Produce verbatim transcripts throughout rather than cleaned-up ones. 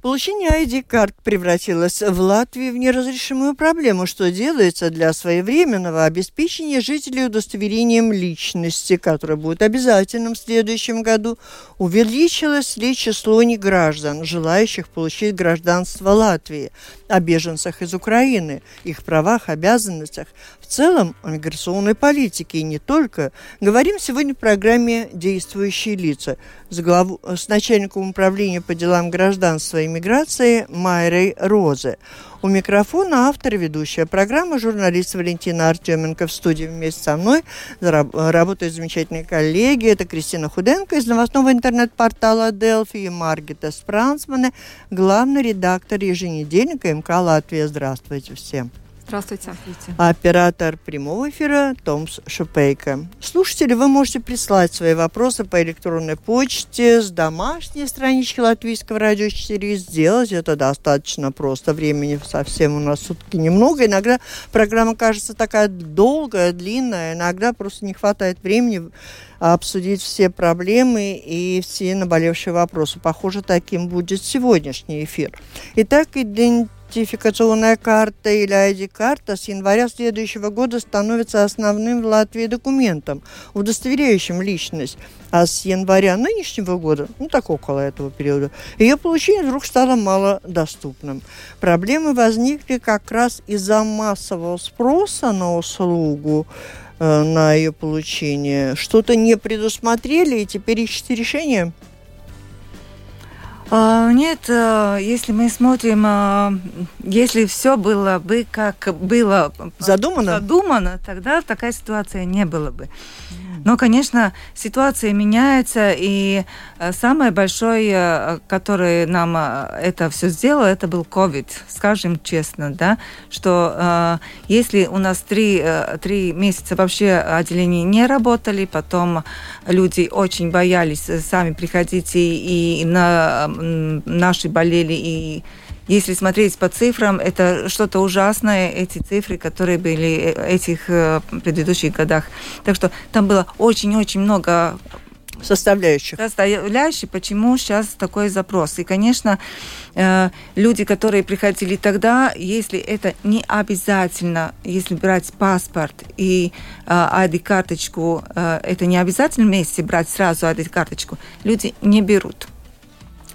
Получение ай ди карт превратилось в Латвии в неразрешимую проблему, что делается для своевременного обеспечения жителей удостоверением личности, которое будет обязательным в следующем году. Увеличилось ли число неграждан, желающих получить гражданство Латвии, о беженцах из Украины, их правах, обязанностях, в целом о миграционной политике и не только. Говорим сегодня в программе «Действующие лица» с, глав... с начальником управления по делам гражданства и миграции Майрой Розы. У микрофона автор и ведущая программы, журналист Валентина Артеменко. В студии вместе со мной работают замечательные коллеги. Это Кристина Худенко из новостного интернет-портала «Дельфи» и Маргита Спрансмане, главный редактор еженедельника эм ка «Латвия». Здравствуйте всем. Здравствуйте. Оператор прямого эфира Томс Шупейко. Слушатели, вы можете прислать свои вопросы по электронной почте с домашней странички Латвийского радио четыре. Сделать это достаточно просто. Времени совсем у нас сутки немного. Иногда программа кажется такая долгая, длинная. Иногда просто не хватает времени обсудить все проблемы и все наболевшие вопросы. Похоже, таким будет сегодняшний эфир. Итак, идентификация. Идентификационная карта или ай ди карта с января следующего года становится основным в Латвии документом, удостоверяющим личность. А с января нынешнего года, ну так около этого периода, ее получение вдруг стало малодоступным. Проблемы возникли как раз из-за массового спроса на услугу, э, на ее получение. Что-то не предусмотрели, и теперь ищите решение? Нет, если мы смотрим, если все было бы, как было задумано, задумано, тогда такая ситуация не была бы. Но, конечно, ситуация меняется, и самое большое, которое нам это все сделало, это был ковид, скажем честно, да, что если у нас три, три месяца вообще отделения не работали, потом люди очень боялись сами приходить и, и на наши болели, и если смотреть по цифрам, это что-то ужасное, эти цифры, которые были в этих предыдущих годах. Так что там было очень-очень много составляющих. Составляющих, почему сейчас такой запрос. И, конечно, люди, которые приходили тогда, если это не обязательно, если брать паспорт и ай ди карточку, это не обязательно вместе брать сразу ай ди карточку, люди не берут.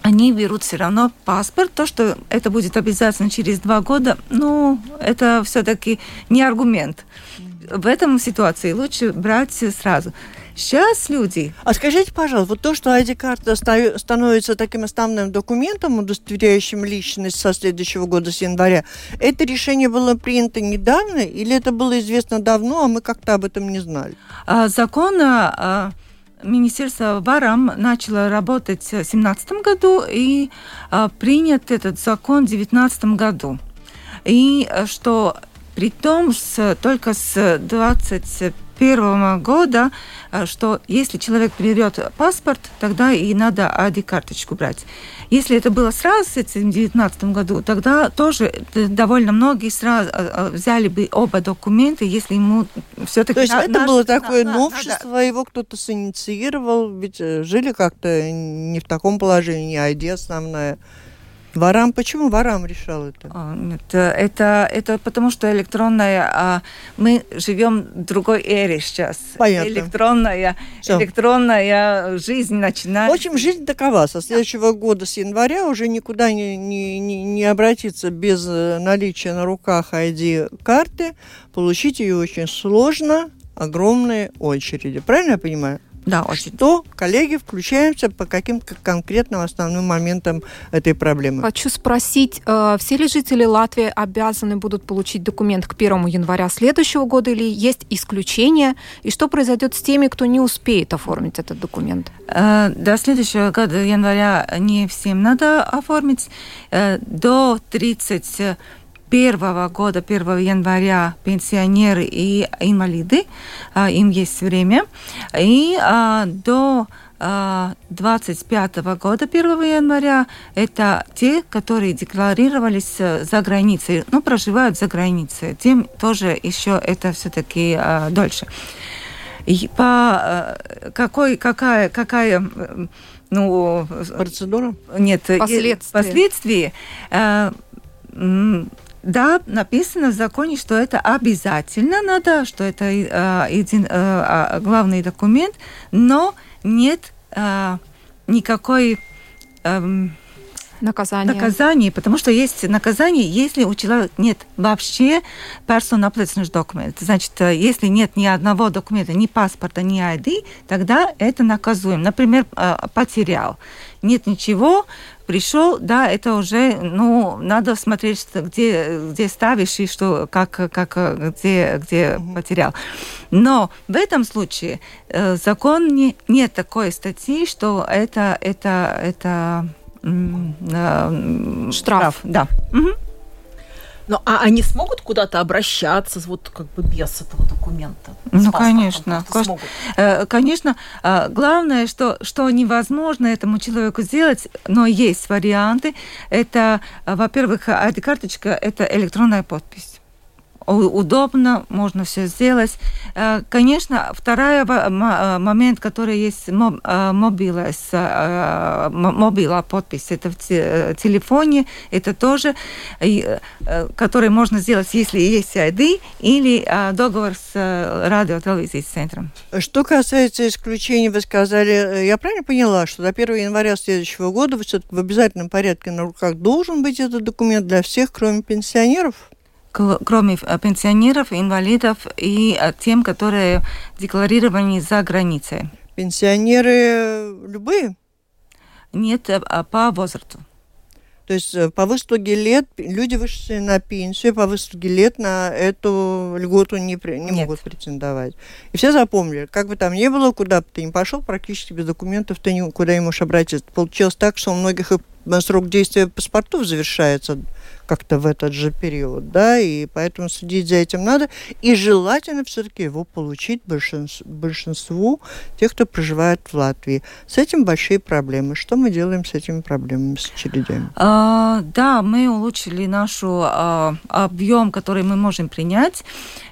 Они берут все равно паспорт. То, что это будет обязательно через два года, ну, это все-таки не аргумент. В этом ситуации лучше брать сразу. Сейчас люди... А скажите, пожалуйста, вот то, что ай ди карта становится таким основным документом, удостоверяющим личность со следующего года, с января, это решение было принято недавно или это было известно давно, а мы как-то об этом не знали? А, закон... А... Министерство ВАРАМ начало работать в две тысячи семнадцатом году и а, принят этот закон в две тысячи девятнадцатом году. И что при том, с, только с двадцать первого года, что если человек берет паспорт, тогда и надо ай ди карточку брать. Если это было сразу в две тысячи девятнадцатом году, тогда тоже довольно многие сразу взяли бы оба документа, если ему все-таки... То есть на, это наш... было такое на, новшество, надо... его кто-то синициировал, ведь жили как-то не в таком положении, а ай ди основная... ВАРАМ, почему ВАРАМ решал это? Это, это, это потому, что электронная... А, мы живем в другой эре сейчас. Понятно. Электронная, электронная жизнь начинает... В общем, жизнь такова. Со следующего года, с января, уже никуда не, не, не обратиться без наличия на руках ай ди карты. Получить ее очень сложно. Огромные очереди. Правильно я понимаю? Да, очень. Что коллеги включаемся по каким-то конкретным основным моментам этой проблемы. Хочу спросить, все ли жители Латвии обязаны будут получить документ к первому января следующего года или есть исключения? И что произойдет с теми, кто не успеет оформить этот документ? До следующего года, января, не всем надо оформить. До тридцатого первого года, первого января пенсионеры и инвалиды, им есть время, и до двадцать пятого года, первого января, это те, которые декларировались за границей, ну, проживают за границей, тем тоже еще это все-таки дольше. И по какой, какая, какая, ну... Процедура? Нет. Последствия. Последствия. Да, написано в законе, что это обязательно надо, что это э, един, э, главный документ, но нет э, никакой э, наказания. наказания, потому что есть наказание, если у человека нет вообще персональных документов. Значит, если нет ни одного документа, ни паспорта, ни ай ди, тогда это наказуем. Например, э, потерял. Нет ничего, пришел, да, это уже, ну, надо смотреть, где, где ставишь и что, как, как, где, где потерял. Но в этом случае в законе нет такой статьи, что это, это, это э, штраф. штраф. Да. Угу. Ну, а они смогут куда-то обращаться вот как бы без этого документа? Ну, конечно. Конечно. конечно. Главное, что, что невозможно этому человеку сделать, но есть варианты. Это, во-первых, ай ди-карточка – это электронная подпись. Удобно, можно все сделать. Конечно, второй момент, который есть, мобила, мобила подпись, это в телефоне, это тоже, который можно сделать, если есть ай ди или договор с радио-телевизионным центром. Что касается исключений, вы сказали, я правильно поняла, что до первого января следующего года в обязательном порядке на руках должен быть этот документ для всех, кроме пенсионеров? Кроме пенсионеров, инвалидов и тем, которые декларированы за границей. Пенсионеры любые? Нет, по возрасту. То есть по выслуге лет люди, вышедшие на пенсию, по выслуге лет на эту льготу не, не могут претендовать. И все запомнили, как бы там ни было, куда бы ты ни пошел, практически без документов ты никуда не можешь обратиться. Получилось так, что у многих и срок действия паспортов завершается как-то в этот же период, да, и поэтому следить за этим надо. И желательно все-таки его получить большинству, большинству тех, кто проживает в Латвии. С этим большие проблемы. Что мы делаем с этими проблемами, с очередями? А, да, мы улучшили наш а, объем, который мы можем принять.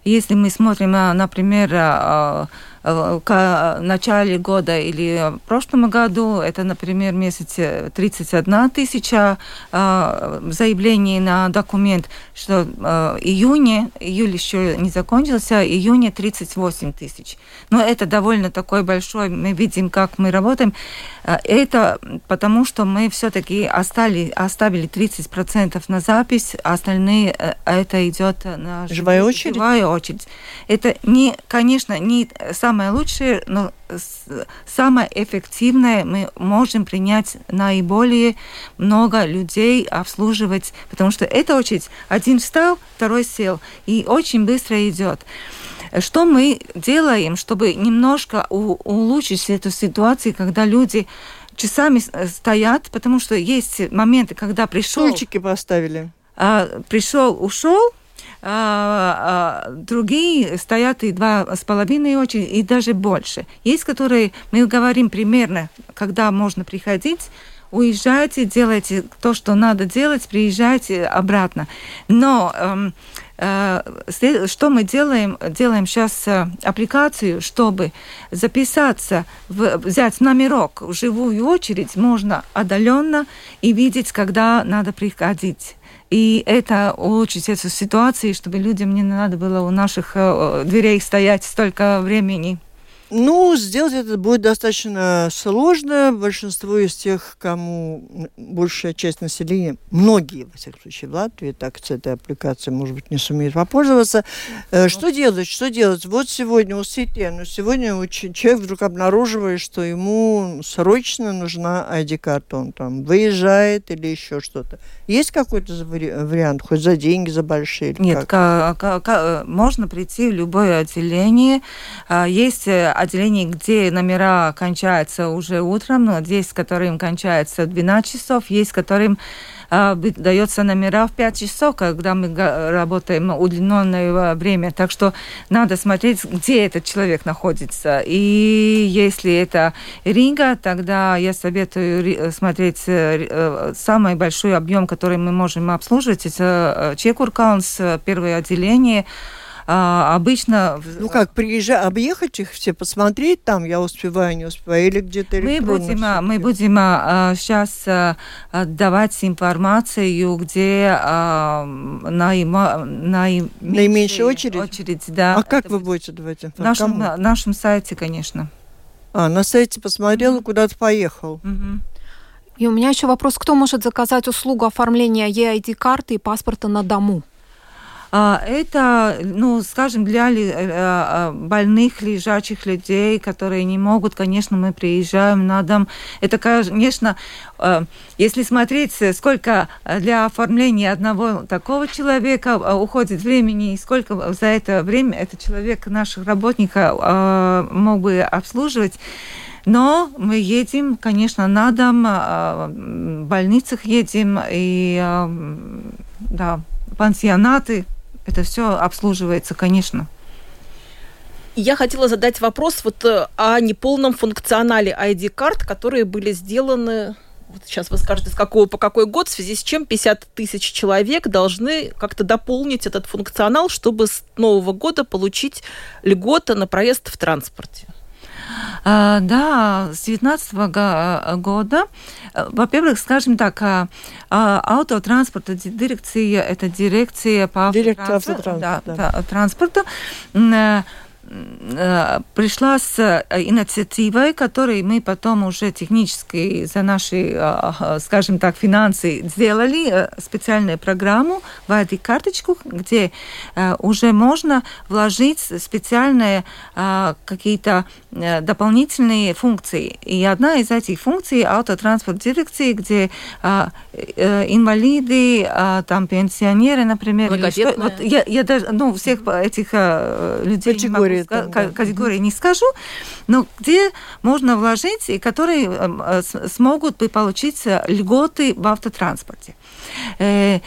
Если мы смотрим, например, а, в начале года или в прошлом году, это, например, месяц тридцать одна тысяча э, заявлений на документ, что э, июне, июль еще не закончился, июне тридцать восемь тысяч. Но это довольно такой большой, мы видим, как мы работаем. Это потому, что мы все-таки остали, оставили тридцать процентов на запись, а остальные это идет на живая очередь. Живая очередь. Это, не, конечно, не сам самое лучшее, но самое эффективное мы можем принять наиболее много людей, обслуживать, потому что эта очередь, один встал, второй сел, и очень быстро идет. Что мы делаем, чтобы немножко у- улучшить эту ситуацию, когда люди часами стоят, потому что есть моменты, когда пришел... Стульчики поставили. А, пришел, ушел, А, а, другие стоят и два с половиной очереди, и даже больше. Есть, которые, мы говорим примерно, когда можно приходить, уезжайте, делайте то, что надо делать, приезжайте обратно. Но эм, э, что мы делаем? Делаем сейчас аппликацию, чтобы записаться, в, взять номерок, живую очередь можно отдаленно и видеть, когда надо приходить. И это улучшить эту ситуацию, чтобы людям не надо было у наших дверей стоять столько времени. Ну, сделать это будет достаточно сложно. Большинство из тех, кому большая часть населения, многие, во всяком случае, в Латвии, так с этой аппликацией, может быть, не сумеют попользоваться. Ну. Что делать? Что делать? Вот сегодня у сети, но сегодня человек вдруг обнаруживает, что ему срочно нужна ай ди-карта. Он там выезжает или еще что-то. Есть какой-то вариант? Хоть за деньги, за большие? Нет, как? К- к- можно прийти в любое отделение. Есть отделение, где номера кончаются уже утром, но есть, которым кончается в двенадцать часов, есть, которым э, дается номера в пять часов, когда мы работаем удлиненное время. Так что надо смотреть, где этот человек находится. И если это Рига, тогда я советую смотреть самый большой объем, который мы можем обслуживать. Это Чекуркаунс, первое отделение. А, обычно... Ну как, приезжать, объехать их все, посмотреть там, я успеваю, не успеваю, или где-то электронно? Мы, мы будем а, сейчас а, давать информацию, где а, наима, наим... наименьшая очередь? очередь да. А как это вы будете давать информацию? На нашем сайте, конечно. А, на сайте посмотрел и куда-то поехал. Угу. И у меня еще вопрос, кто может заказать услугу оформления и ай ди-карты и паспорта на дому? Это, ну, скажем, для больных, лежачих людей, которые не могут, конечно, мы приезжаем на дом. Это, конечно, если смотреть, сколько для оформления одного такого человека уходит времени, и сколько за это время этот человек, наших работников, мог бы обслуживать. Но мы едем, конечно, на дом, в больницах едем, и да, пансионаты. Это все обслуживается, конечно. Я хотела задать вопрос вот о неполном функционале ай ди-карт, которые были сделаны, вот сейчас вы скажете, с какого по какой год, в связи с чем пятьдесят тысяч человек должны как-то дополнить этот функционал, чтобы с Нового года получить льготы на проезд в транспорте. А, да, с две тысячи девятнадцатого года, во-первых, скажем так, автотранспорт, дирекция, это дирекция по автотранспорту, да, да. транспорту, пришла с инициативой, которой мы потом уже технически за наши, скажем так, финансы сделали специальную программу в ай ди-карточку, где уже можно вложить специальные какие-то дополнительные функции. И одна из этих функций – автотранспорт дирекции, где инвалиды, там, пенсионеры, например. Что, вот я, я даже, ну, всех этих людей категории категории не скажу, но где можно вложить, и которые смогут получить льготы в автотранспорте. Новые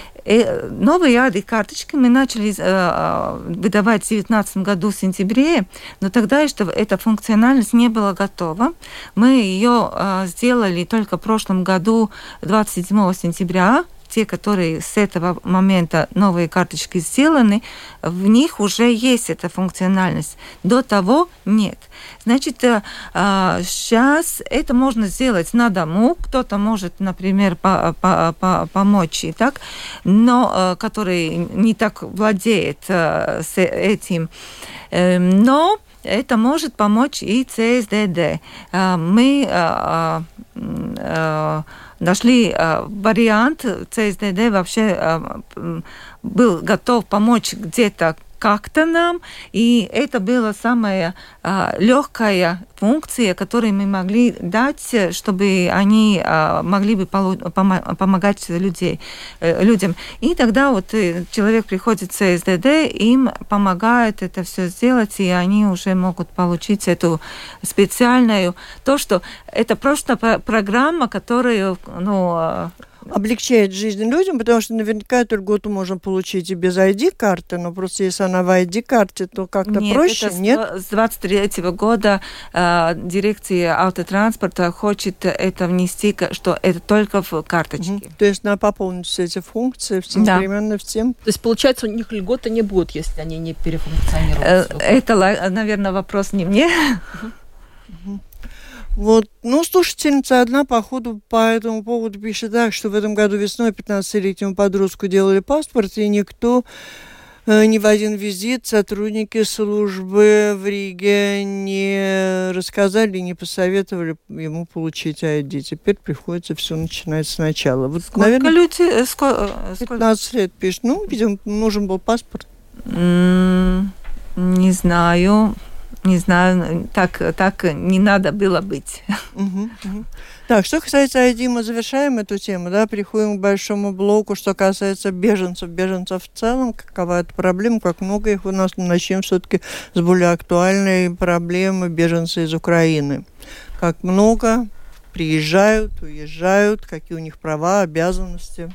ай ди-карточки мы начали выдавать в две тысячи девятнадцатом году, в сентябре, но тогда, чтобы эта функциональность не была готова, мы ее сделали только в прошлом году, двадцать седьмого сентября. Те, которые с этого момента новые карточки сделаны, в них уже есть эта функциональность. До того нет. Значит, сейчас это можно сделать на дому. Кто-то может, например, помочь и так, но который не так владеет этим. Но это может помочь и ЦСДД. Мы нашли вариант, ЦСДД вообще был готов помочь где-то как-то нам, и это была самая легкая функция, которую мы могли дать, чтобы они могли бы помогать людей, людям. И тогда вот человек приходит в ЦСДД, им помогает это все сделать, и они уже могут получить эту специальную... То, что это просто программа, которую... Ну, облегчает жизнь людям, потому что наверняка эту льготу можно получить и без ай ди-карты, но просто если она в ай ди-карте, то как-то нет, проще, это нет? С двадцать третьего года э, дирекция автотранспорта хочет это внести, что это только в карточке. Угу. То есть надо пополнить все эти функции, всем да. временно всем. То есть, получается, у них льготы не будет, если они не перефункционируют. Э, это, наверное, вопрос не мне. Угу. Вот, ну, слушательница одна, походу, по этому поводу пишет так, что в этом году весной пятнадцатилетнему подростку делали паспорт, и никто ни в один визит сотрудники службы в Риге не рассказали, не посоветовали ему получить ай ди. Теперь приходится все начинать сначала. Вот, сколько, наверное, людей? пятнадцать лет пишет. Ну, видимо, нужен был паспорт. Mm, не знаю. Не знаю, так, так не надо было быть. Uh-huh, uh-huh. Так, что касается ай ди, мы завершаем эту тему, да, переходим к большому блоку, что касается беженцев. Беженцев в целом, какова эта проблема, как много их у нас, начнем все-таки с более актуальной проблемы беженцев из Украины. Как много приезжают, уезжают, какие у них права, обязанности?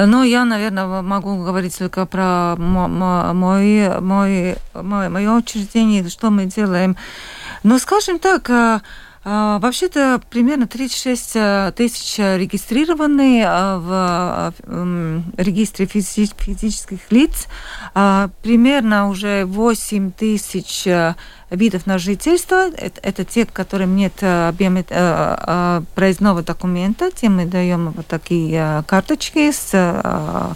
Ну, я, наверное, могу говорить только про мои, мои, мои, мое учреждение, что мы делаем. Ну, скажем так, вообще-то примерно тридцать шесть тысяч регистрированы в регистре физических лиц, примерно уже восемь тысяч видов на жительство. Это, это те, которым нет биомет... проездного документа, тем мы даем вот такие карточки с,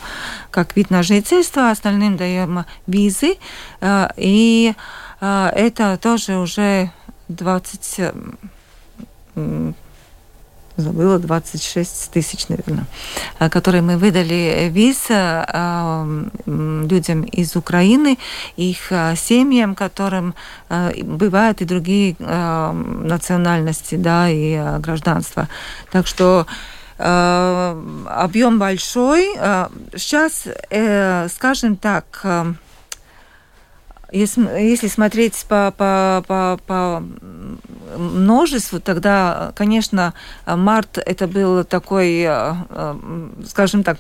как вид на жительство, остальным даем визы. И это тоже уже двадцать забыла, двадцать шесть тысяч, наверное, которые мы выдали виз людям из Украины, их семьям, которым бывают и другие национальности, да, и гражданства. Так что объем большой. Сейчас, скажем так, если смотреть по, по, по, по множеству, тогда, конечно, март это был такой, скажем так,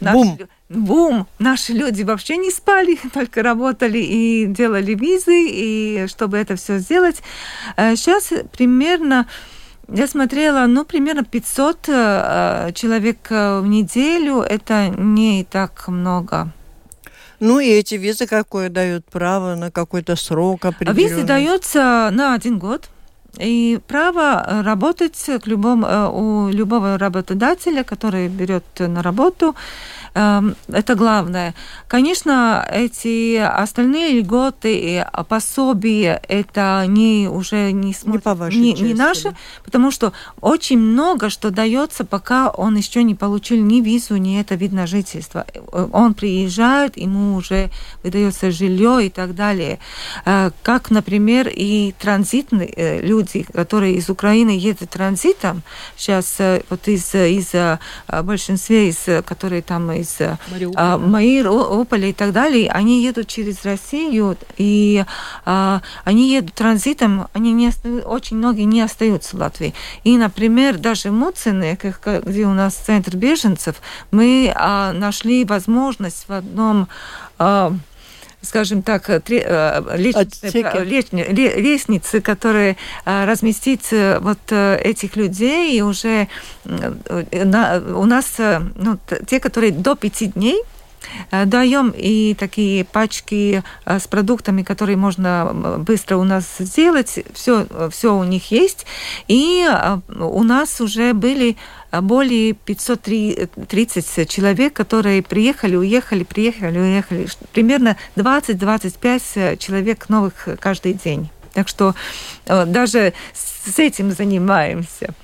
бум. Бум! Наши люди вообще не спали, только работали и делали визы, и чтобы это все сделать. Сейчас примерно, я смотрела, ну, примерно пятьсот человек в неделю, это не так много. Ну, и эти визы какое дают право на какой-то срок определенный? Визы даются на один год. И право работать к любому, у любого работодателя, который берет на работу, это главное. Конечно, эти остальные льготы и пособия, это не, уже не, см... не, по вашей не, части, не наши, да? Потому что очень много что дается, пока он еще не получил ни визу, ни это вид на жительство. Он приезжает, ему уже выдается жилье и так далее. Как, например, и транзитные люди, которые из Украины едут транзитом, сейчас вот из, из большинства, из, которые там из Мариуполя. Мариуполя и так далее, они едут через Россию, и а, они едут транзитом, они не остаются, очень многие не остаются в Латвии. И, например, даже в Муцениеки, где у нас центр беженцев, мы а, нашли возможность в одном... А, скажем так, лестницы, которые разместит вот этих людей, и уже у нас, ну, те, которые до пяти дней, даем и такие пачки с продуктами, которые можно быстро у нас сделать. Все, все у них есть. И у нас уже были более пятьсот тридцать человек, которые приехали, уехали, приехали, уехали. Примерно двадцать-двадцать пять человек новых каждый день. Так что даже с этим занимаемся.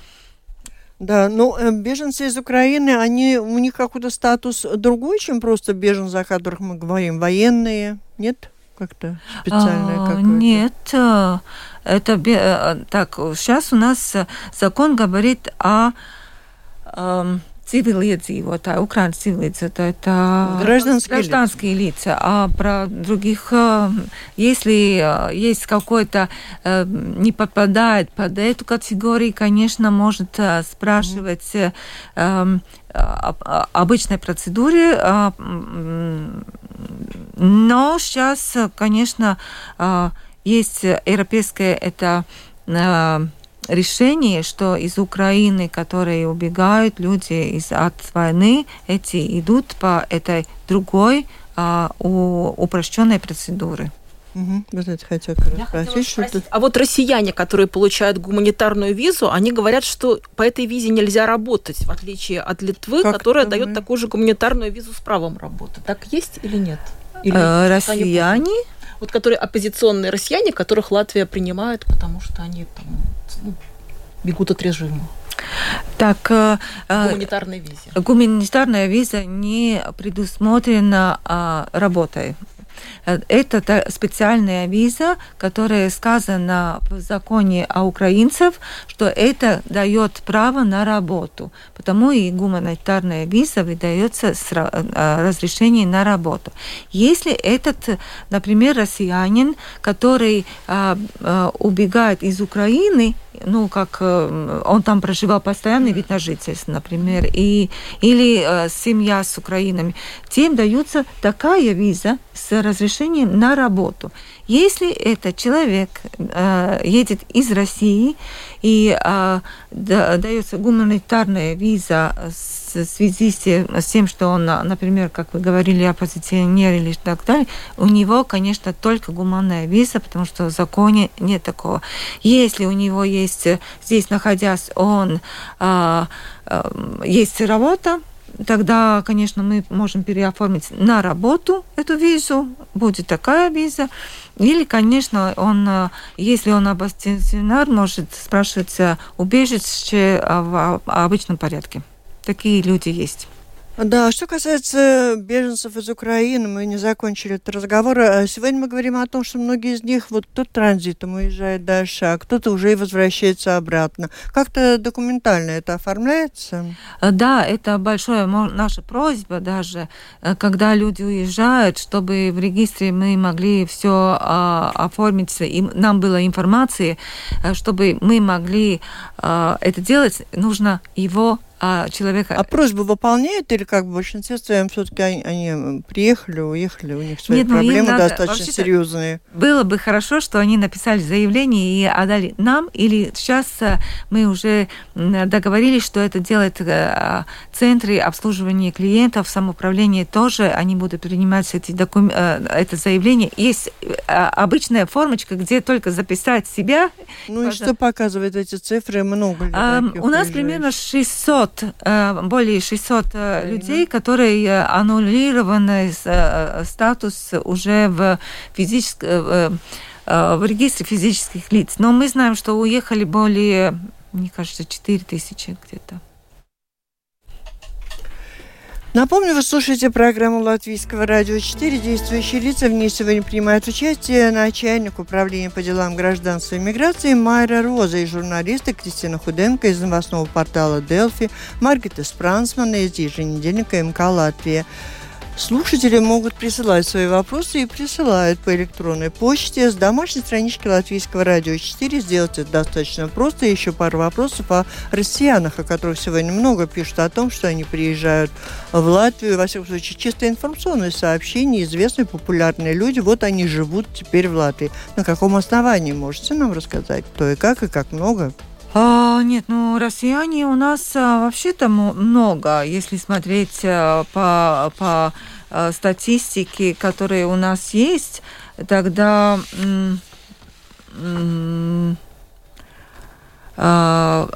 Да, но беженцы из Украины, они, у них какой-то статус другой, чем просто беженцы, о которых мы говорим, военные, нет? Как-то специальное какое-то? Нет, это так, сейчас у нас закон говорит о цивилизации, украинские лица, это гражданские, гражданские лица. лица, а про других, если есть какой-то, не попадает под эту категорию, конечно, может спрашивать mm-hmm. обычной процедуре, но сейчас, конечно, есть европейское это решение, что из Украины, которые убегают, люди из от войны, эти идут по этой другой а, у, упрощенной процедуре. Угу. Вот это хотя Я хотела спросить, а вот россияне, которые получают гуманитарную визу, они говорят, что по этой визе нельзя работать, в отличие от Литвы, как которая дает мы... такую же гуманитарную визу с правом работы. Так есть или нет? Или россияне? Вот которые оппозиционные россияне, которых Латвия принимает, потому что они там, ну, бегут от режима. Так, гуманитарная виза. Гуманитарная виза не предусмотрена работой. Это специальная виза, которая сказана в законе о украинцев, что это дает право на работу. Потому и гуманитарная виза выдается с разрешения на работу. Если этот, например, россиянин, который убегает из Украины, ну, как он там проживал постоянный вид на жительство, например, и, или семья с украинами, тем дается такая виза с разрешением на работу. Если этот человек э, едет из России и э, да, дается гуманитарная виза в связи с тем, что он, например, как вы говорили, оппозиционер или так далее, у него, конечно, только гуманная виза, потому что в законе нет такого. Если у него есть, здесь находясь, он э, э, есть работа, тогда, конечно, мы можем переоформить на работу эту визу, будет такая виза. Или, конечно, он, если он оппозиционер, может спрашивать убежище в обычном порядке. Такие люди есть. Да, что касается беженцев из Украины, мы не закончили этот разговор. Сегодня мы говорим о том, что многие из них, вот кто транзитом уезжает дальше, а кто-то уже и возвращается обратно. Как-то документально это оформляется? Да, это большая наша просьба даже, когда люди уезжают, чтобы в регистре мы могли все оформить, и нам была информация, чтобы мы могли это делать, нужно его А, человека... а просьбу выполняют или как бы в большинстве своем все-таки они, они приехали, уехали, у них свои Нет, проблемы надо... достаточно Вообще-то серьезные? Было бы хорошо, что они написали заявление и отдали нам, или сейчас мы уже договорились, что это делают центры обслуживания клиентов, самоуправление тоже, они будут принимать эти докум... это заявление. Есть обычная формочка, где только записать себя. Ну Пожалуйста. И что показывают эти цифры? Много ли а, У нас уезжающих? Примерно шестьсот более шестисот mm-hmm. людей, которые аннулированы статус уже в физическом в регистре физических лиц. Но мы знаем, что уехали более, мне кажется, четыре тысячи где-то. Напомню, вы слушаете программу Латвийского радио четыре. Действующие лица в ней сегодня принимают участие начальник управления по делам гражданства и миграции Майра Роза и журналисты Кристина Худенко из новостного портала «Дельфи», Маргита Спрансмане из еженедельника «МК Латвия». Слушатели могут присылать свои вопросы и присылают по электронной почте с домашней странички Латвийского радио четыре. Сделать это достаточно просто. И еще пару вопросов о россиянах, о которых сегодня много пишут, о том, что они приезжают в Латвию. Во всяком случае, чисто информационные сообщения, известные, популярные люди. Вот они живут теперь в Латвии. На каком основании? Можете нам рассказать, кто и как, и как много? А, нет, ну, россияне у нас а, вообще-то много, если смотреть а, по, по а, статистике, которые у нас есть, тогда м- м- а,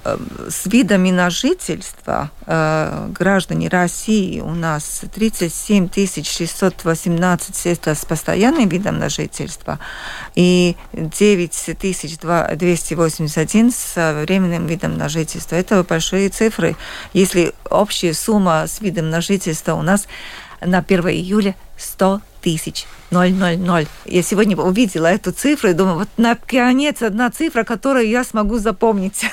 с видами на жительство а, граждане России у нас тридцать семь тысяч шестьсот восемнадцать с постоянным видом на жительство и девять тысяч двести восемьдесят один с временным видом на жительство. Это большие цифры. Если общая сумма с видом на жительство у нас на первое июля сто тысяч. ноль ноль ноль. Я сегодня увидела эту цифру и думаю, вот наконец одна цифра, которую я смогу запомнить.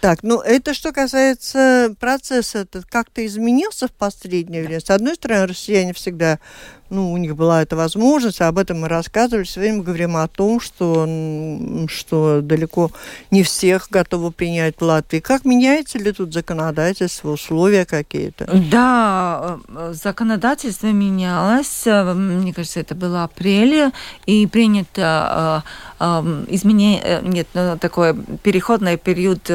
Так, ну это что касается процесса, как-то изменился в последнее время. С одной стороны, россияне всегда, ну, у них была эта возможность, об этом мы рассказывали. Сегодня мы говорим о том, что, что далеко не всех готовы принять в Латвии. Как меняется ли тут законодательство, условия какие-то? Да, законодательство менялось. мне кажется, это было апреле, и принято изменение, нет, такой переходный период в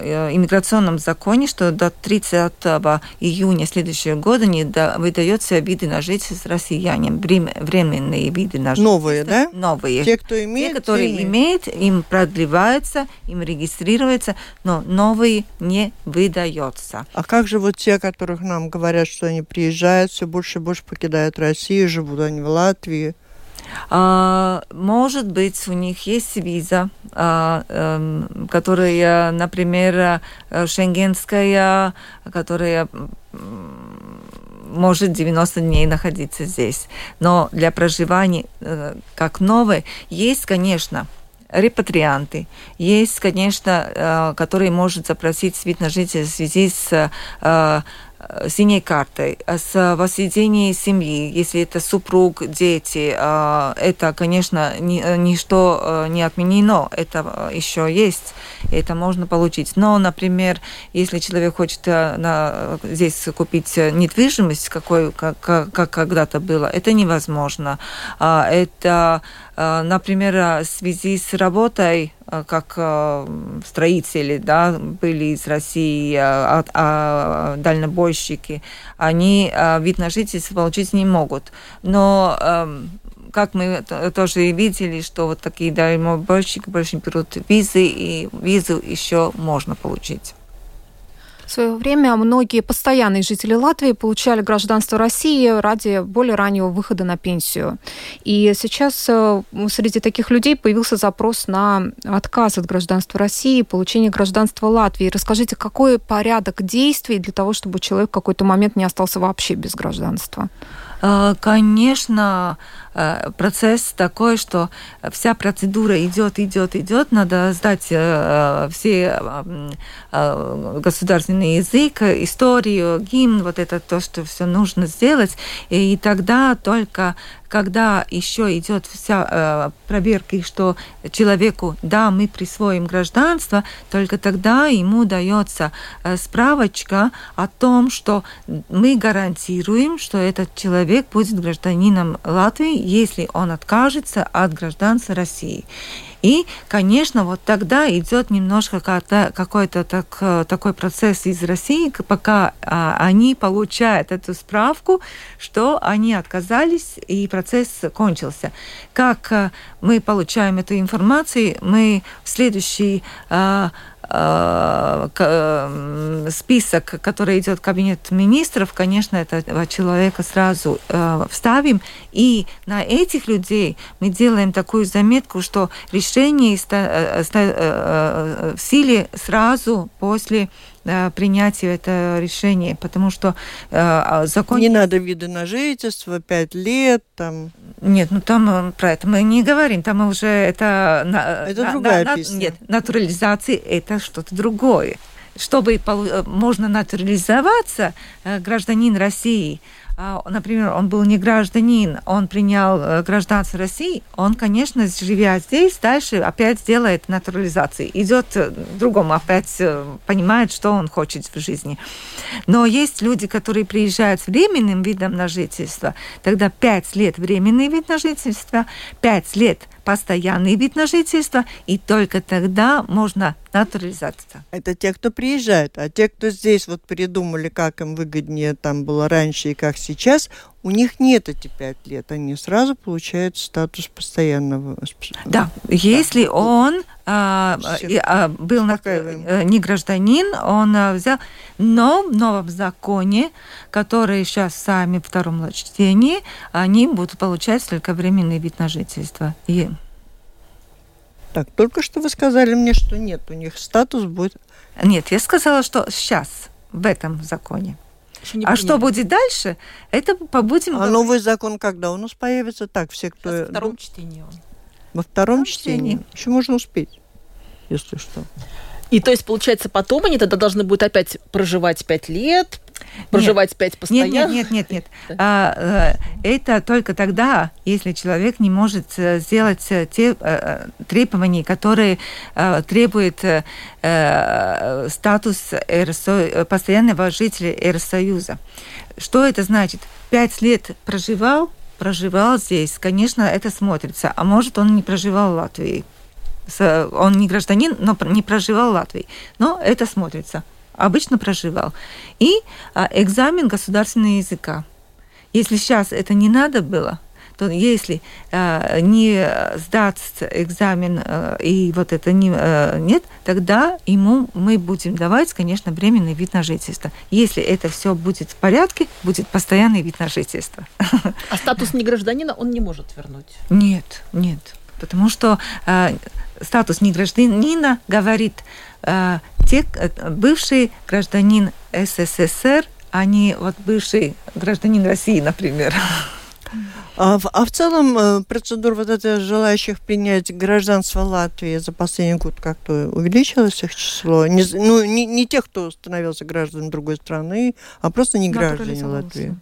иммиграционном законе, что до тридцатого июня следующего года не выдается виды на жительство россиянам, временные виды на жительство. Новые, да? Новые. Те, кто имеет, те, которые те имеют, им продлевается, им регистрируется, но новые не выдается. А как же вот те, о которых нам говорят, что они приезжают, все больше и больше покидают Россию, живут они в Латвии? Может быть, у них есть виза, которая, например, шенгенская, которая может девяносто дней находиться здесь. Но для проживания как новой есть, конечно, репатрианты. Есть, конечно, которые могут запросить вид на жительство в связи с синей картой, с воссоединением семьи, если это супруг, дети, это, конечно, ничто не отменено, это еще есть, это можно получить. Но, например, если человек хочет на, здесь купить недвижимость, какой, как, как когда-то было, это невозможно. Это, например, в связи с работой, как строители, да, были из России, а, а дальнобойщики, они вид на жительство получить не могут. Но как мы тоже видели, что вот такие дальнобойщики больше берут визы, и визу еще можно получить. В свое время многие постоянные жители Латвии получали гражданство России ради более раннего выхода на пенсию. И сейчас среди таких людей появился запрос на отказ от гражданства России, получение гражданства Латвии. Расскажите, какой порядок действий для того, чтобы человек в какой-то момент не остался вообще без гражданства? Конечно, процесс такой, что вся процедура идет, идет, идет. Надо сдать все государственный язык, историю, гимн, вот это то, что все нужно сделать. И тогда только, когда еще идет вся проверка, что человеку, да, мы присвоим гражданство, только тогда ему дается справочка о том, что мы гарантируем, что этот человек будет гражданином Латвии, если он откажется от гражданства России. И, конечно, вот тогда идет немножко какой-то так, такой процесс из России, пока они получают эту справку, что они отказались, и процесс кончился. Как мы получаем эту информацию, мы в следующий список, который идет в кабинет министров, конечно, этого человека сразу э, вставим. И на этих людей мы делаем такую заметку, что решение ста- ста- э, в силе сразу после принятие этого решения, потому что э, закон... Не надо вида на жительство, пять лет, там... Нет, ну там про это мы не говорим, там уже это... На, это на, другая на, песня. Нет, натурализация – это что-то другое. Чтобы можно натурализоваться, гражданин России, например, он был не гражданин, он принял гражданство России, он, конечно, живя здесь, дальше опять делает натурализацию. Идет другому, опять понимает, что он хочет в жизни. Но есть люди, которые приезжают с временным видом на жительство, тогда пять лет временный вид на жительство, пять лет постоянный вид на жительство, и только тогда можно натурализация. Это те, кто приезжает, а те, кто здесь вот придумали, как им выгоднее там было раньше и как сейчас, у них нет эти пять лет, они сразу получают статус постоянного. Да, да. Если он а, а, был не гражданин, он взял, но в новом законе, который сейчас сами во втором чтении, они будут получать только временный вид на жительство. И... Так, только что вы сказали мне, что нет, у них статус будет... Нет, я сказала, что сейчас, в этом законе. А что будет дальше, это побудем... А говорить. Новый закон когда у нас появится? Так, все, кто... Сейчас во втором чтении он. Во втором чтении? чтении. Еще можно успеть, если что. И то есть, получается, потом они тогда должны будут опять проживать пять лет... Проживать пять постоянно? Нет, нет, нет, нет. А, это только тогда, если человек не может сделать те а, требования, которые а, требует а, статус РСо... постоянного жителя Евросоюза. Что это значит? Пять лет проживал, проживал здесь, конечно, это смотрится. А может, он не проживал в Латвии. Он не гражданин, но не проживал в Латвии. Но это смотрится. Обычно проживал. И экзамен государственного языка. Если сейчас это не надо было, то если э, не сдастся экзамен э, и вот это не, э, нет, тогда ему мы будем давать, конечно, временный вид на жительство. Если это все будет в порядке, будет постоянный вид на жительство. А статус негражданина он не может вернуть? Нет, нет. Потому что э, статус негражданина говорит э, те, э, бывший гражданин СССР, а не вот бывший гражданин России, например. А в, а в целом процедура вот это желающих принять гражданство Латвии за последний год как-то увеличилось их число? Не, ну, не, не тех, кто становился гражданами другой страны, а просто не граждане Латвии.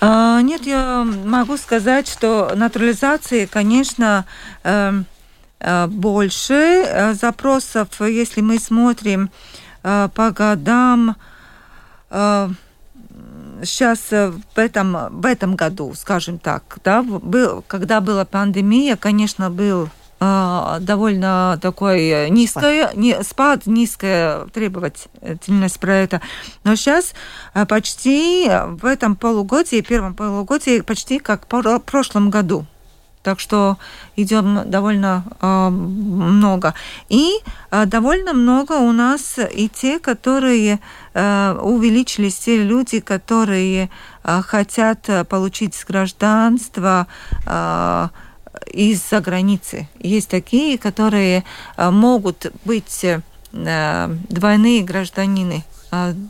А, нет, я могу сказать, что натурализации, конечно, больше запросов, если мы смотрим по годам. Сейчас в этом, в этом году, скажем так, да, был, когда была пандемия, конечно, был э, довольно такой низкий не, спад, низкая требовательность про это. Но сейчас почти в этом полугодии, первом полугодии, почти как в прошлом году. Так что идем довольно э, много. И э, довольно много у нас и те, которые э, увеличились, те люди, которые э, хотят получить гражданство э, из-за границы. Есть такие, которые э, могут быть э, двойные гражданины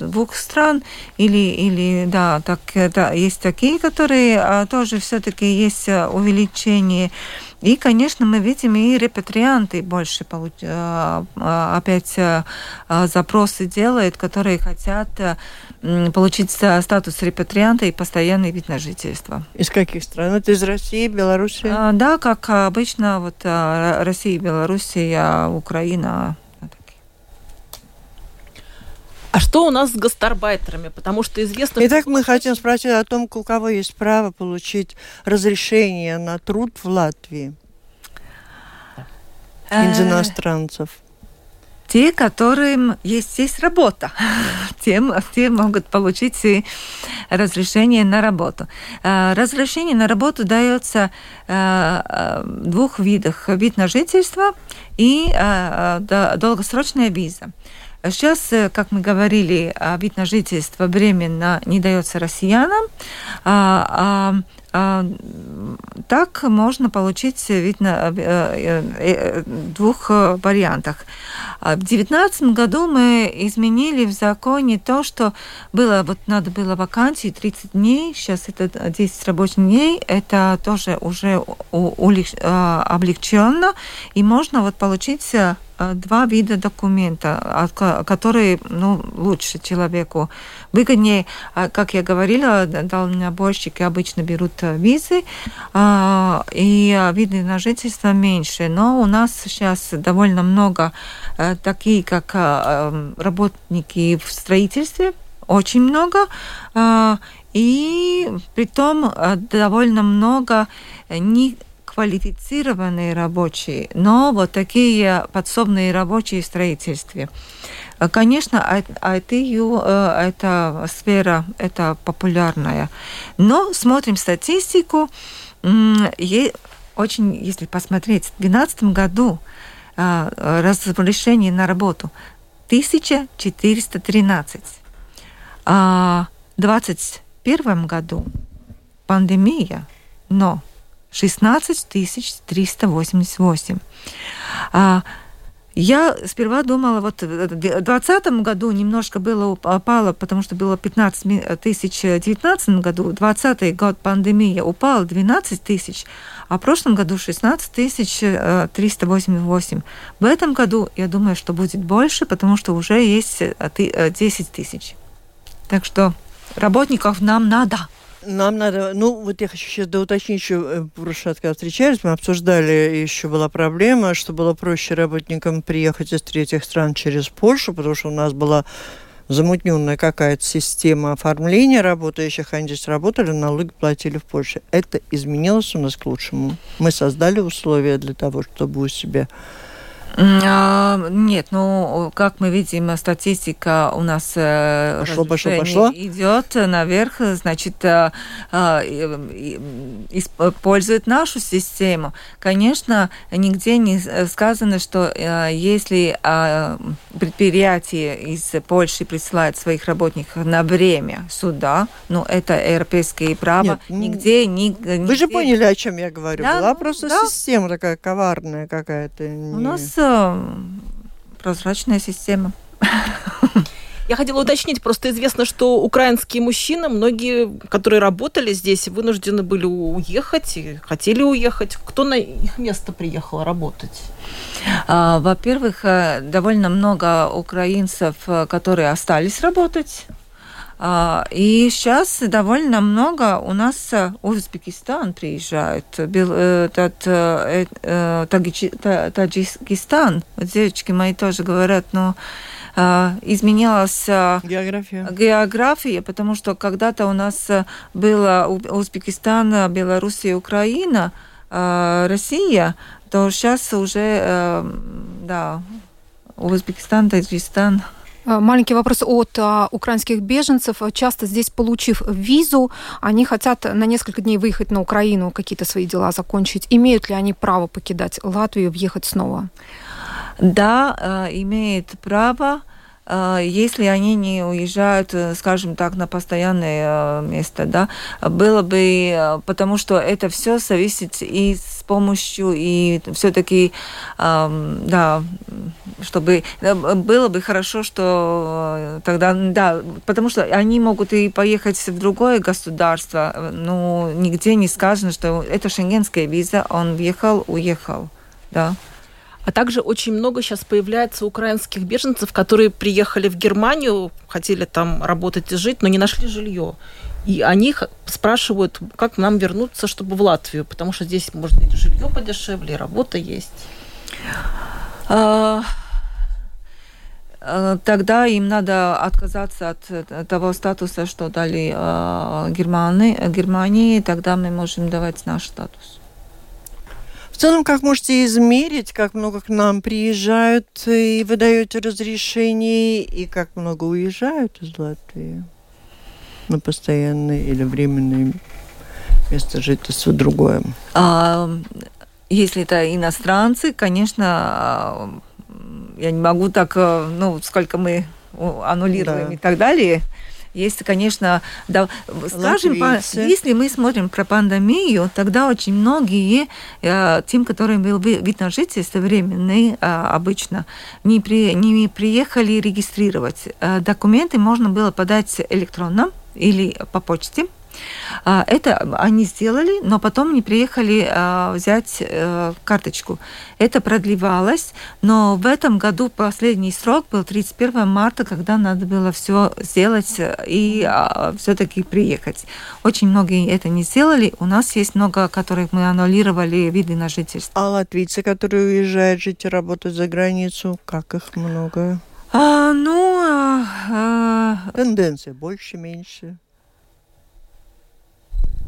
двух стран, или, или да, так, да, есть такие, которые тоже все-таки есть увеличение. И, конечно, мы видим, и репатрианты больше получ... опять запросы делают, которые хотят получить статус репатрианта и постоянный вид на жительство. Из каких стран? Это из России, Беларуси? Да, как обычно, вот Россия, Белоруссия, Украина. А что у нас с гастарбайтерами? Потому что известно... Итак, мы хотим спросить о том, у кого есть право получить разрешение на труд в Латвии из иностранцев. Те, которым есть здесь работа, те, те могут получить разрешение на работу. Разрешение на работу дается в двух видах. Вид на жительство и долгосрочная виза. Сейчас, как мы говорили, вид на жительство временно не дается россиянам, а, а, а так можно получить вид на в двух вариантах. В две тысячи девятнадцатом году мы изменили в законе то, что было, вот надо было вакансии тридцать дней, сейчас это десять рабочих дней, это тоже уже облегченно, и можно вот получить два вида документа, которые, ну, лучше человеку выгоднее. Как я говорила, дальнобойщики обычно берут визы, и виды на жительство меньше. Но у нас сейчас довольно много такие, как работники в строительстве, очень много, и притом довольно много не квалифицированные рабочие, но вот такие подсобные рабочие в строительстве. Конечно, ай ти, эта сфера, это популярная. Но смотрим статистику. Очень, если посмотреть, в две тысячи двенадцатом году разрешение на работу тысяча четыреста тринадцать. А в две тысячи двадцать первом году пандемия, но шестнадцать тысяч триста восемьдесят восемь. Я сперва думала, вот в две тысячи двадцатом году немножко было упало, потому что было пятнадцать тысяч в две тысячи девятнадцатом году, двадцатый год пандемия упала двенадцать тысяч, а в прошлом году шестнадцать тысяч триста восемьдесят восемь. В этом году, я думаю, что будет больше, потому что уже есть десять тысяч. Так что работников нам надо. Нам надо... Ну, вот я хочу сейчас доуточнить еще. В прошлый раз, когда встречались, мы обсуждали, еще была проблема, что было проще работникам приехать из третьих стран через Польшу, потому что у нас была замутненная какая-то система оформления работающих, они здесь работали, налоги платили в Польше. Это изменилось у нас к лучшему. Мы создали условия для того, чтобы у себя... Нет, ну, как мы видим, статистика у нас пошло, пошло, пошло. идет наверх, значит, использует нашу систему. Конечно, нигде не сказано, что если предприятие из Польши присылает своих работников на время сюда, ну, это европейское право, нет, нигде, нигде... Вы же поняли, о чем я говорю. Да, была ну, просто да. система такая коварная какая-то. У нас прозрачная система. Я хотела уточнить, просто известно, что украинские мужчины, многие, которые работали здесь, вынуждены были уехать, и хотели уехать. Кто на их место приехал работать? Во-первых, довольно много украинцев, которые остались работать. И сейчас довольно много у нас в Узбекистан приезжают, Таджикистан. Вот девочки мои тоже говорят, но изменилась география. география, потому что когда-то у нас было Узбекистан, Белоруссия, Украина, Россия, то сейчас уже, да, Узбекистан, Таджикистан. Маленький вопрос от а, украинских беженцев. Часто здесь, получив визу, они хотят на несколько дней выехать на Украину, какие-то свои дела закончить. Имеют ли они право покидать Латвию и въехать снова? Да, имеют право, если они не уезжают, скажем так, на постоянное место. Да? Было бы, потому что это все зависит и с помощью, и все-таки, да, чтобы было бы хорошо, что тогда, да, потому что они могут и поехать в другое государство, но нигде не сказано, что это шенгенская виза, он въехал, уехал, да. А также очень много сейчас появляется украинских беженцев, которые приехали в Германию, хотели там работать и жить, но не нашли жилье. И они спрашивают, как нам вернуться, чтобы в Латвию, потому что здесь можно и жилье подешевле, и работа есть. Тогда им надо отказаться от того статуса, что дали Германии, тогда мы можем давать наш статус. В целом, как можете измерить, как много к нам приезжают, и вы даете разрешение, и как много уезжают из Латвии на постоянное или временное место жительства другое? А, если это иностранцы, конечно, я не могу так, ну, сколько мы аннулируем да. и так далее. Есть, конечно, да, скажем, по, если мы смотрим про пандемию, тогда очень многие э, тем, которым был вид на жительство временный, э, обычно не, при, не приехали регистрировать. Э, документы можно было подать электронно или по почте. Э, это они сделали, но потом не приехали э, взять э, карточку. Это продлевалось, но в этом году последний срок был тридцать первого марта, когда надо было все сделать и а, все-таки приехать. Очень многие это не сделали. У нас есть много, которых мы аннулировали виды на жительство. А латвийцы, которые уезжают жить и работать за границу, как их много? А, ну, а, а... Тенденция больше, меньше.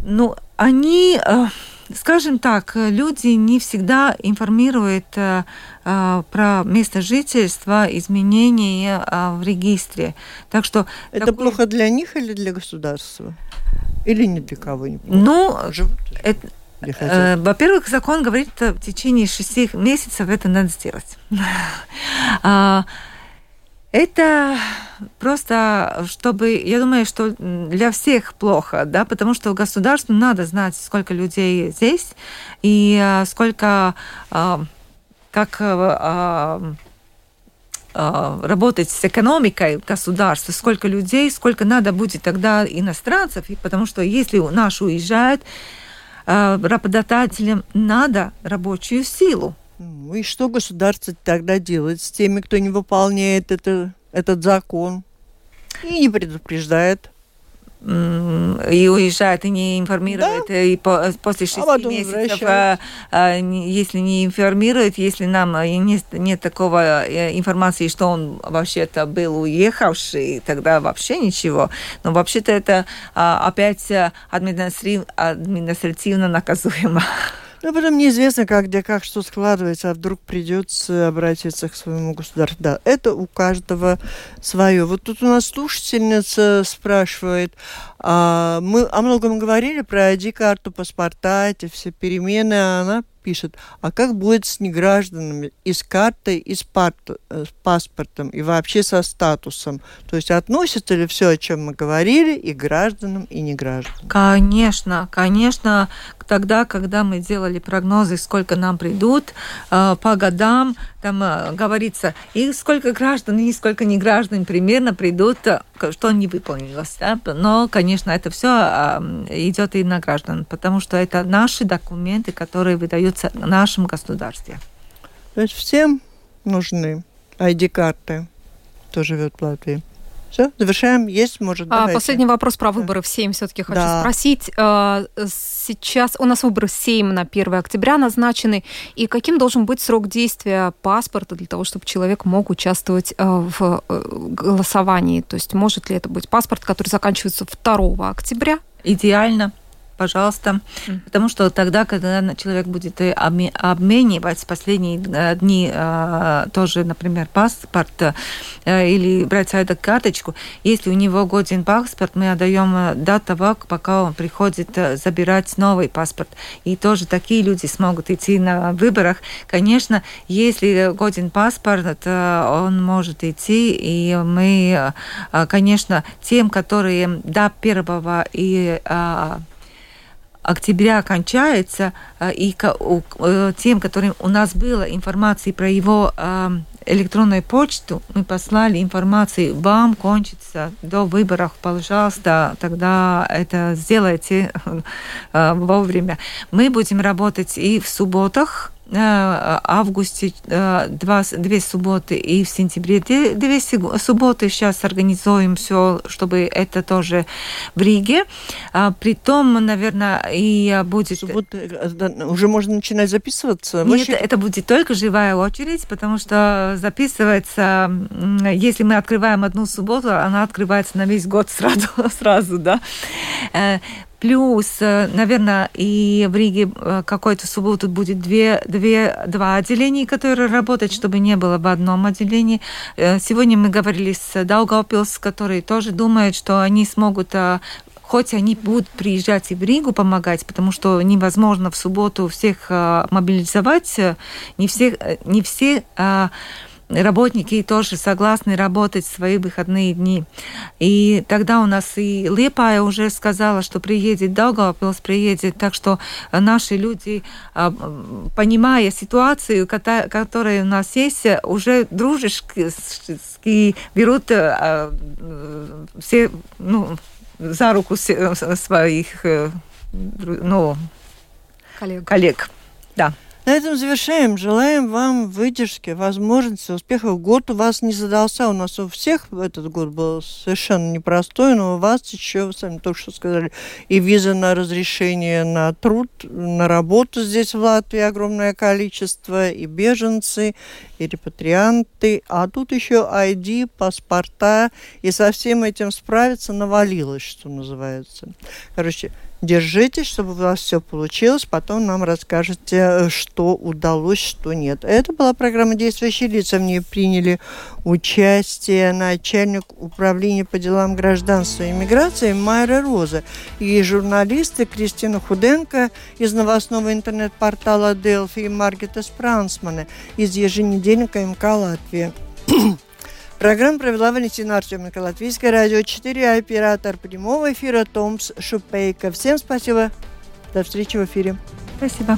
Ну, они... А... Скажем так, люди не всегда информируют а, а, про место жительства, изменения а, в регистре. Так что это такой... плохо для них или для государства? Или не для кого-нибудь? Ну, это, э, во-первых, закон говорит, что в течение шести месяцев это надо сделать. Это просто, чтобы, я думаю, что для всех плохо, да, потому что государству надо знать, сколько людей здесь и сколько, как работать с экономикой государства, сколько людей, сколько надо будет тогда иностранцев, потому что если наш уезжает, работодателям надо рабочую силу. Ну и что государство тогда делает с теми, кто не выполняет это, этот закон и не предупреждает? и уезжает, и не информирует, да? И по, после шести а месяцев, а, а, если не информирует, если нам нет, нет такого информации, что он вообще-то был уехавший, тогда вообще ничего. Но вообще-то это а, опять административно, административно наказуемо. Ну, потом неизвестно, как, где, как, что складывается, а вдруг придется обратиться к своему государству. Да, это у каждого свое. Вот тут у нас слушательница спрашивает, а, мы о многом говорили про ай ди-карту, паспорта, эти все перемены, а она пишет, а как будет с негражданами и с картой, и с, парт, с паспортом, и вообще со статусом? То есть относится ли все, о чем мы говорили, и гражданам, и негражданам? Конечно, конечно. Тогда, когда мы делали прогнозы, сколько нам придут, э, по годам, там э, говорится, и сколько граждан, и сколько не граждан примерно придут, что не выполнилось. Да? Но, конечно, это все э, идет и на граждан, потому что это наши документы, которые выдаются в нашем государстве. То есть всем нужны ай ди-карты, кто живет в Латвии. Все, завершаем. Есть, может, давайте. А последний вопрос про выборы в СЕИМ все-таки хочу да. спросить. Сейчас у нас выборы в СЕИМ на первое октября назначены. И каким должен быть срок действия паспорта для того, чтобы человек мог участвовать в голосовании? То есть может ли это быть паспорт, который заканчивается второго октября? Идеально. Пожалуйста. Mm. Потому что тогда, когда человек будет обменивать последние дни тоже, например, паспорт или брать ай ди-карточку, если у него годен паспорт, мы отдаем до того, пока он приходит забирать новый паспорт. И тоже такие люди смогут идти на выборах. Конечно, если годен паспорт, он может идти. И мы, конечно, тем, которые до первого и октября кончается, и тем, которым у нас было информации про его электронную почту, мы послали информацию, вам кончится до выборов, пожалуйста, тогда это сделайте вовремя. Мы будем работать и в субботах, августе два, две субботы и в сентябре две субботы. Сейчас организуем все, чтобы это тоже в Риге. Притом, наверное, и будет... Суббота, уже можно начинать записываться? Нет, Очень... это будет только живая очередь, потому что записывается... Если мы открываем одну субботу, она открывается на весь год сразу, сразу, да. Плюс, наверное, и в Риге какой-то субботу будет две, две, два отделения, которые работают, чтобы не было в одном отделении. Сегодня мы говорили с Даугавпилс, которые тоже думают, что они смогут... Хоть они будут приезжать и в Ригу помогать, потому что невозможно в субботу всех мобилизовать, не все... Не все работники тоже согласны работать в свои выходные дни. И тогда у нас и Лепая уже сказала, что приедет, Даугавпилс приедет. Так что наши люди, понимая ситуацию, которая у нас есть, уже дружески берут все, ну, за руку своих, ну, коллег. коллег. Да. На этом завершаем. Желаем вам выдержки, возможности, успехов. Год у вас не задался. У нас у всех этот год был совершенно непростой, но у вас еще, вы сами только что сказали, и виза на разрешение на труд, на работу здесь в Латвии огромное количество, и беженцы, и репатрианты. А тут еще ай ди, паспорта, и со всем этим справиться навалилось, что называется. Короче, держитесь, чтобы у вас все получилось. Потом нам расскажете, что удалось, что нет. Это была программа «Действующие лица». В ней приняли участие начальник управления по делам гражданства и миграции Майра Роза и журналисты Кристина Худенко из новостного интернет-портала «Дельфи» и Маргита Спрансмане из еженедельника эм ка «Латвия». Программу провела Валентина Артеменко, Латвийское радио четыре, а оператор прямого эфира Томс Шупейко. Всем спасибо. До встречи в эфире. Спасибо.